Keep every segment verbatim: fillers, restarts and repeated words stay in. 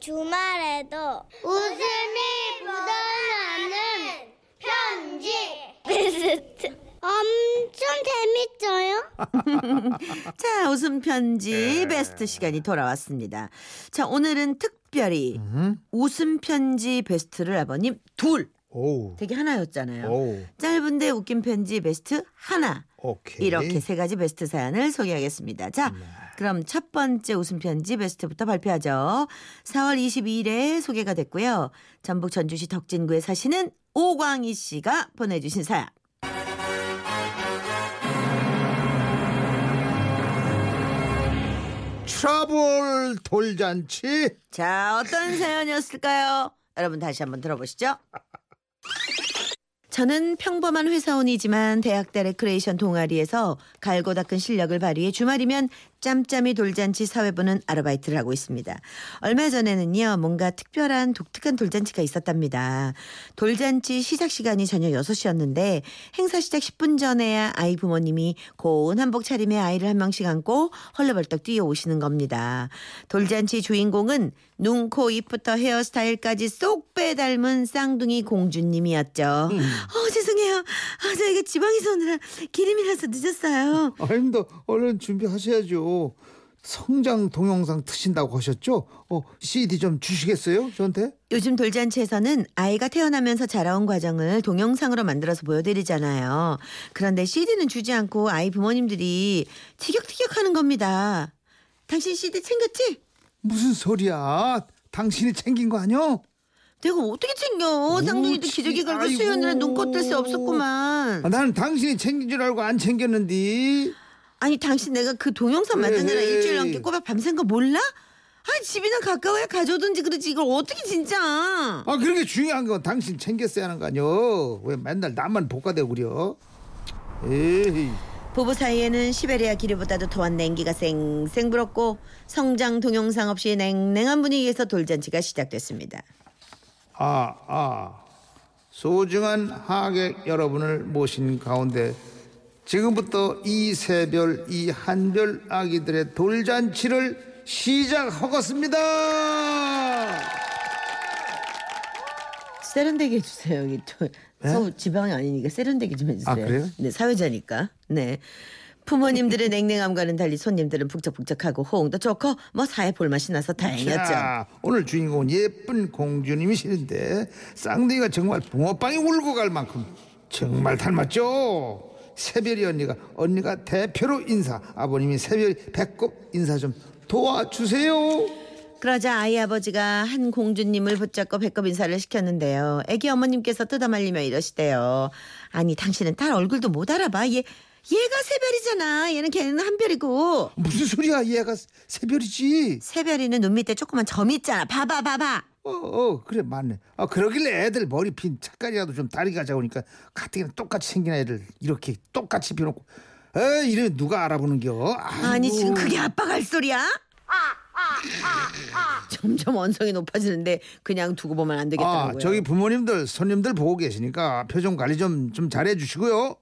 주말에도 웃음이 묻어나는 편지 엄청 재밌어요. 자, 웃음 편지 베스트 시간이 돌아왔습니다. 자, 오늘은 특별히 웃음 편지 베스트를 아버님 둘 오우. 되게 하나였잖아요. 오우. 짧은데 웃긴 편지 베스트 하나. 오케이. 이렇게 세 가지 베스트 사연을 소개하겠습니다. 자, 네. 그럼 첫 번째 웃음 편지 베스트부터 발표하죠. 사월 이십이일에 소개가 됐고요. 전북 전주시 덕진구에 사시는 오광희 씨가 보내주신 사연. 트러블 돌잔치. 자, 어떤 사연이었을까요? 여러분 다시 한번 들어보시죠. 저는 평범한 회사원이지만 대학 때 레크레이션 동아리에서 갈고 닦은 실력을 발휘해 주말이면 짬짬이 돌잔치 사회보는 아르바이트를 하고 있습니다. 얼마 전에는요, 뭔가 특별한 독특한 돌잔치가 있었답니다. 돌잔치 시작 시간이 저녁 여섯 시였는데 행사 시작 십 분 전에야 아이 부모님이 고운 한복 차림에 아이를 한 명씩 안고 헐레벌떡 뛰어오시는 겁니다. 돌잔치 주인공은 눈, 코, 입부터 헤어스타일까지 쏙 빼 닮은 쌍둥이 공주님이었죠. 음. 어, 죄송해요. 아, 저희가 지방에서 오느라 기름이라서 늦었어요. 아닙니다. 얼른 준비하셔야죠. 성장 동영상 트신다고 하셨죠? 어, 씨디 좀 주시겠어요? 저한테? 요즘 돌잔치에서는 아이가 태어나면서 자라온 과정을 동영상으로 만들어서 보여드리잖아요. 그런데 씨디는 주지 않고 아이 부모님들이 티격태격 하는 겁니다. 당신 씨디 챙겼지? 무슨 소리야? 당신이 챙긴 거 아니야? 내가 어떻게 챙겨? 쌍둥이도 기저귀 갈고 수유하느라 눈꽃 뜰 새 없었구만. 아, 나는 당신이 챙긴 줄 알고 안 챙겼는데. 아니, 당신 내가 그 동영상 만드느라 일주일 넘게 꼬박 밤샌 거 몰라? 아, 집이나 가까워야 가져오든지 그러지 이걸 어떻게 진짜. 아, 그렇게 중요한 건 당신 챙겼어야 하는 거 아니여. 왜 맨날 나만 복가대고 그려. 에이. 부부 사이에는 시베리아 기류보다도 더한 냉기가 쌩쌩 불었고 성장 동영상 없이 냉랭한 분위기에서 돌잔치가 시작됐습니다. 아, 아, 소중한 하객 여러분을 모신 가운데 지금부터 이 세 별, 이 한 별 아기들의 돌잔치를 시작하겠습니다. 세련되게 해주세요. 여기 또 네? 서울 지방이 아니니까 세련되게 좀 해주세요. 아, 그래요? 네, 사회자니까. 네. 부모님들의 냉랭함과는 달리 손님들은 북적북적하고 호응도 좋고 뭐 사회 볼맛이 나서 다행이었죠. 자, 오늘 주인공은 예쁜 공주님이시는데 쌍둥이가 정말 붕어빵이 울고 갈 만큼 정말 닮았죠. 새별이 언니가 언니가 대표로 인사, 아버님이 새별이 배꼽 인사 좀 도와주세요. 그러자 아이 아버지가 한 공주님을 붙잡고 배꼽 인사를 시켰는데요. 애기 어머님께서 뜯어말리며 이러시대요. 아니, 당신은 딸 얼굴도 못 알아봐. 얘 얘가 새별이잖아. 얘는 걔는 한별이고. 무슨 소리야. 얘가 새별이지. 새별이는 눈 밑에 조그만 점이 있잖아. 봐봐 봐봐. 어, 어 그래 맞네. 아, 그러길래 애들 머리 핀 착깔이라도 좀 다리 가자고 하니까 가뜩이나 똑같이 생긴 애들 이렇게 똑같이 펴놓고 에이, 이래 누가 알아보는겨. 아이고. 아니, 지금 그게 아빠가 할 소리야? 아, 아, 아, 아. 점점 언성이 높아지는데 그냥 두고 보면 안 되겠더라고요. 아, 저기 부모님들 손님들 보고 계시니까 표정 관리 좀, 좀 잘해 주시고요.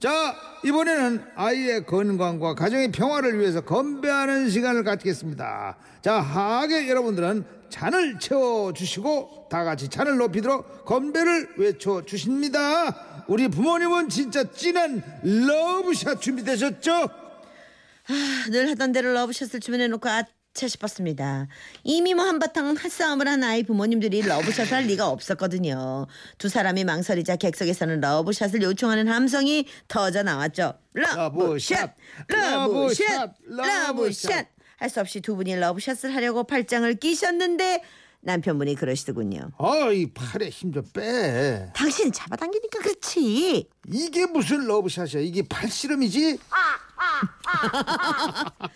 자, 이번에는 아이의 건강과 가정의 평화를 위해서 건배하는 시간을 갖겠습니다. 자, 하객 여러분들은 잔을 채워주시고 다 같이 잔을 높이도록 건배를 외쳐주십니다. 우리 부모님은 진짜 찐한 러브샷 준비되셨죠? 아, 늘 하던 대로 러브샷을 주문해놓고 아차 싶었습니다. 이미 뭐 한바탕 핫싸움을 한 아이 부모님들이 러브샷을 할 리가 없었거든요. 두 사람이 망설이자 객석에서는 러브샷을 요청하는 함성이 터져 나왔죠. 러브샷! 러브샷! 러브샷! 할 수 없이 두 분이 러브샷을 하려고 팔짱을 끼셨는데 남편분이 그러시더군요. 어이, 팔에 힘 좀 빼. 당신이 잡아당기니까 그렇지. 이게 무슨 러브샷이야. 이게 팔씨름이지? 아, 아, 아, 아.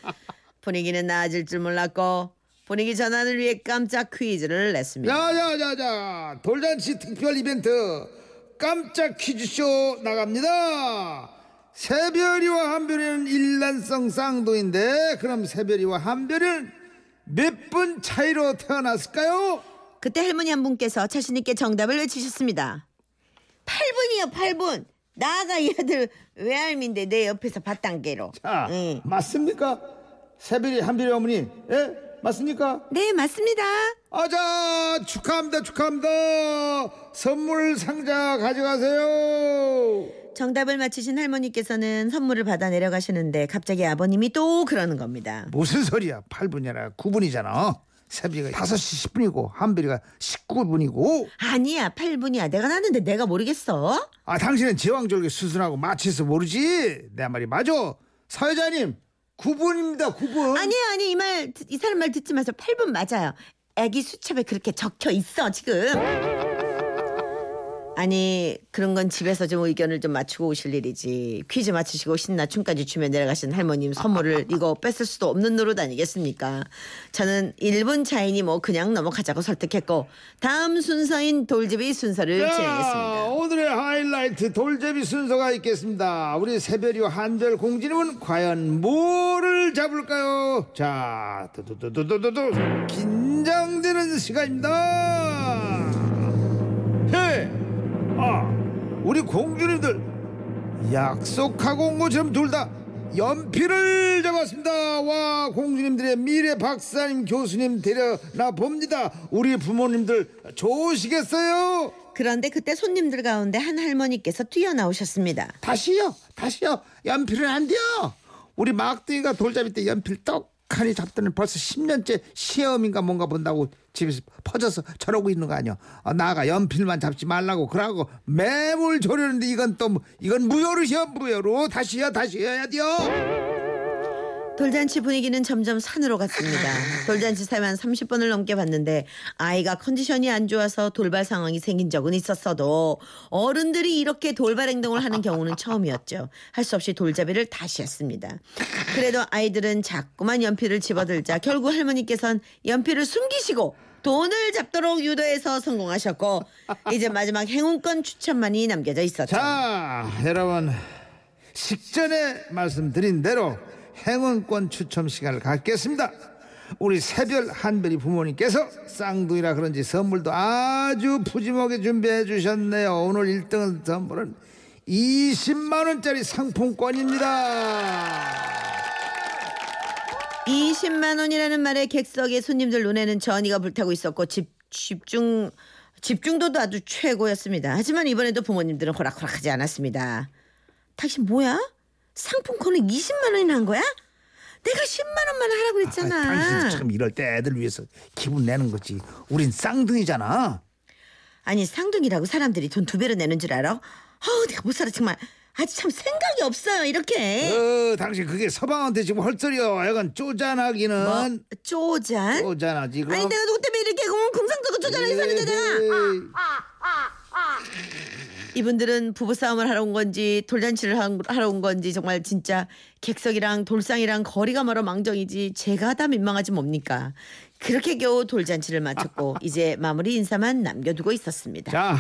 분위기는 나아질 줄 몰랐고 분위기 전환을 위해 깜짝 퀴즈를 냈습니다. 자자자자, 돌잔치 특별 이벤트 깜짝 퀴즈쇼 나갑니다. 새별이와 한별이는 일란성 쌍둥이인데 그럼 새별이와 한별이는 몇 분 차이로 태어났을까요? 그때 할머니 한 분께서 자신 있게 정답을 외치셨습니다. 팔 분이요, 팔 분. 나가 얘들 외할미인데 내 옆에서 봤단계로. 자, 응. 맞습니까? 새별이 한별이 어머니, 예? 맞습니까? 네, 맞습니다. 아자, 축하합니다, 축하합니다. 선물 상자 가져가세요. 정답을 맞히신 할머니께서는 선물을 받아 내려가시는데 갑자기 아버님이 또 그러는 겁니다. 무슨 소리야, 팔 분이 아니라 구 분이잖아. 새벽에 다섯 시 십 분이고 한별이가 십구 분이고. 아니야, 팔 분이야. 내가 났는데 내가 모르겠어? 아, 당신은 제왕절개 수순하고 마취해서 모르지. 내 말이 맞아. 사회자님, 구 분입니다. 구 분. 아니에요, 아니, 이 말, 이 사람 말 듣지 마세요. 팔 분 맞아요. 애기 수첩에 그렇게 적혀 있어 지금. 아니, 그런 건 집에서 좀 의견을 좀 맞추고 오실 일이지. 퀴즈 맞추시고 신나 춤까지 추며 내려가신 할머님 선물을 이거 뺏을 수도 없는 노릇 아니겠습니까? 저는 일 분 차이니 뭐 그냥 넘어가자고 설득했고, 다음 순서인 돌제비 순서를 야, 진행했습니다. 오늘의 하이라이트 돌제비 순서가 있겠습니다. 우리 새별이와 한별 공주님은 과연 뭐를 잡을까요? 자, 도도도도도도 긴장되는 시간입니다. 헤! 아, 우리 공주님들 약속하고 온 것처럼 둘 다 연필을 잡았습니다. 와, 공주님들의 미래 박사님 교수님 데려나 봅니다. 우리 부모님들 좋으시겠어요? 그런데 그때 손님들 가운데 한 할머니께서 뛰어나오셨습니다. 다시요, 다시요, 연필은 안 돼요. 우리 막둥이가 돌잡이 때 연필 떡하니 잡더니 벌써 십 년째 시험인가 뭔가 본다고 집에서 퍼져서 저러고 있는 거 아니야. 아, 나가 연필만 잡지 말라고 그러고 매물 조르는데 이건 또 이건 무효로시여, 무효로. 다시야, 다시 해야 돼요. 돌잔치 분위기는 점점 산으로 갔습니다. 돌잔치 사면 삼십 번을 넘게 봤는데 아이가 컨디션이 안 좋아서 돌발 상황이 생긴 적은 있었어도 어른들이 이렇게 돌발 행동을 하는 경우는 처음이었죠. 할 수 없이 돌잡이를 다시 했습니다. 그래도 아이들은 자꾸만 연필을 집어들자 결국 할머니께서는 연필을 숨기시고 돈을 잡도록 유도해서 성공하셨고, 이제 마지막 행운권 추첨만이 남겨져 있었죠. 자, 여러분, 직전에 말씀드린 대로 행운권 추첨 시간을 갖겠습니다. 우리 새별 한별이 부모님께서 쌍둥이라 그런지 선물도 아주 푸짐하게 준비해 주셨네요. 오늘 일 등 선물은 이십만 원짜리 상품권입니다. 이십만 원이라는 말에 객석의 손님들 눈에는 전의가 불타고 있었고 집, 집중, 집중도도 아주 최고였습니다. 하지만 이번에도 부모님들은 호락호락하지 않았습니다. 당신 뭐야? 상품권을 이십만 원이나 한 거야? 내가 십만 원만 하라고 했잖아. 아, 당신 참 이럴 때 애들 위해서 기분 내는 거지. 우린 쌍둥이잖아. 아니, 쌍둥이라고 사람들이 돈 두 배로 내는 줄 알아? 어우, 내가 못 살아 정말. 아주 참 생각이 없어요 이렇게. 어, 당신 그게 서방한테 지금 헐소리야. 약간 쪼잔하기는. 뭐? 쪼잔? 쪼잔하지. 그럼. 아니, 내가 누구 때문에 이렇게 공상적으로 쪼잔하게 사는데 내가. 이분들은 부부싸움을 하러 온 건지 돌잔치를 하러 온 건지 정말 진짜 객석이랑 돌상이랑 거리가 멀어 망정이지 제가 다 민망하지 뭡니까. 그렇게 겨우 돌잔치를 마쳤고 이제 마무리 인사만 남겨두고 있었습니다. 자,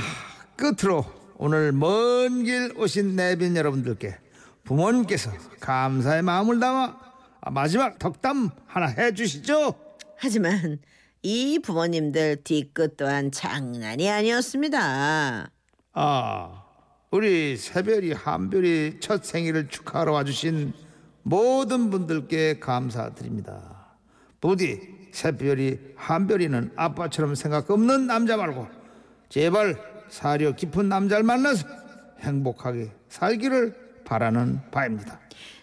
끝으로 오늘 먼 길 오신 내빈 여러분들께 부모님께서 감사의 마음을 담아 마지막 덕담 하나 해주시죠. 하지만 이 부모님들 뒤끝 또한 장난이 아니었습니다. 아, 우리 새별이 한별이 첫 생일을 축하하러 와주신 모든 분들께 감사드립니다. 부디 새별이 한별이는 아빠처럼 생각 없는 남자 말고 제발 사려 깊은 남자를 만나서 행복하게 살기를 바라는 바입니다.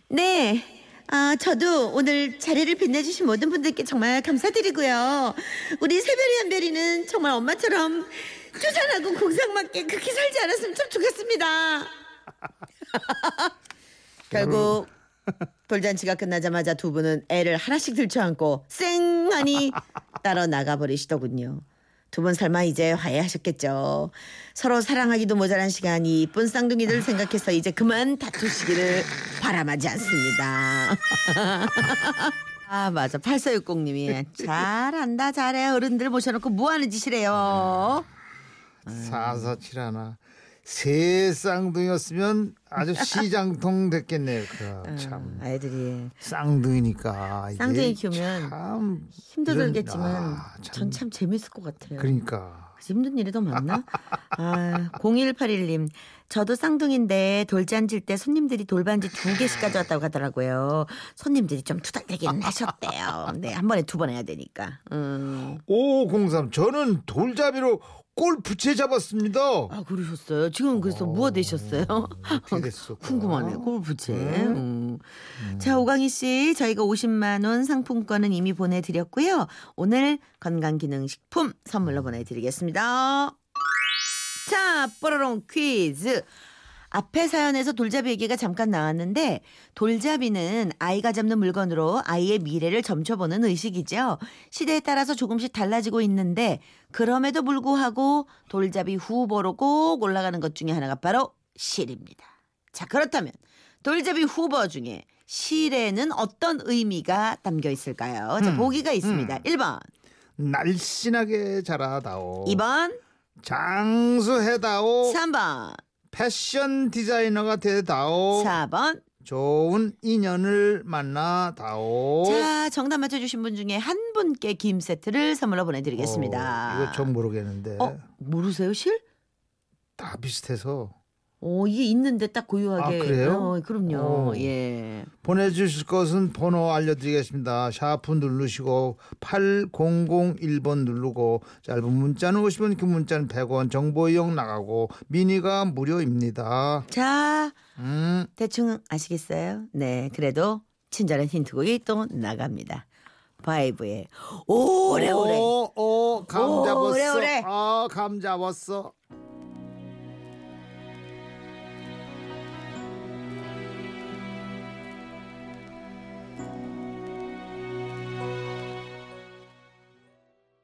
네, 아, 저도 오늘 자리를 빛내주신 모든 분들께 정말 감사드리고요. 우리 새별이 한별이는 정말 엄마처럼 쪼잔하고 공상맞게 그렇게 살지 않았으면 참 좋겠습니다. 결국 돌잔치가 끝나자마자 두 분은 애를 하나씩 들쳐안고 쌩하니 따라 나가버리시더군요. 두 분 설마 이제 화해하셨겠죠. 서로 사랑하기도 모자란 시간, 이 이쁜 쌍둥이들 생각해서 이제 그만 다투시기를 바람하지 않습니다. 아, 맞아. 팔사육공님이 잘한다 잘해. 어른들 모셔놓고 뭐하는 짓이래요. 사사칠하나. 세 쌍둥이였으면 아주 시장통 됐겠네요. 그, 참. 아, 애들이 쌍둥이니까. 쌍둥이 키우면 참 힘들겠지만 아, 전 참 재밌을 것 같아요. 그러니까. 힘든 일이 더 많나? 아, 공일팔일 님. 저도 쌍둥이인데 돌잔치일 때 손님들이 돌반지 두 개씩 가져왔다고 하더라고요. 손님들이 좀 투덜대긴 하셨대요. 네, 한 번에 두 번 해야 되니까. 음. 오공삼. 저는 돌잡이로 골프채 잡았습니다. 아, 그러셨어요? 지금 그래서 무엇 되셨어요? 궁금하네요. 골프채. 음. 음. 자, 오강희 씨, 저희가 오십만 원 상품권은 이미 보내드렸고요. 오늘 건강기능식품 선물로 보내드리겠습니다. 자, 뽀로롱 퀴즈. 앞에 사연에서 돌잡이 얘기가 잠깐 나왔는데 돌잡이는 아이가 잡는 물건으로 아이의 미래를 점쳐보는 의식이죠. 시대에 따라서 조금씩 달라지고 있는데 그럼에도 불구하고 돌잡이 후보로 꼭 올라가는 것 중에 하나가 바로 실입니다. 자, 그렇다면 돌잡이 후보 중에 실에는 어떤 의미가 담겨 있을까요? 자, 음, 보기가 있습니다. 음. 일 번 날씬하게 자라다오. 이 번 장수해다오. 삼 번 패션 디자이너가 되다오. 사 번 좋은 인연을 만나다오. 자, 정답 맞춰주신 분 중에 한 분께 김 세트를 선물로 보내드리겠습니다. 어, 이거 전 모르겠는데. 어, 모르세요? 실? 다 비슷해서. 오, 이게 있는데 딱 고유하게. 아, 그래요? 어, 그럼요. 어. 예. 보내주실 것은 번호 알려드리겠습니다. 샤프 누르시고 팔공공일 번 누르고, 짧은 문자는 오십 원, 긴 문자는 백 원, 정보 이용 나가고 미니가 무료입니다. 자, 음. 대충 아시겠어요? 네, 그래도 친절한 힌트곡이 또 나갑니다. 바이브의 오래오래. 오, 오, 감 잡았어. 오래오래. 아, 감 잡았어.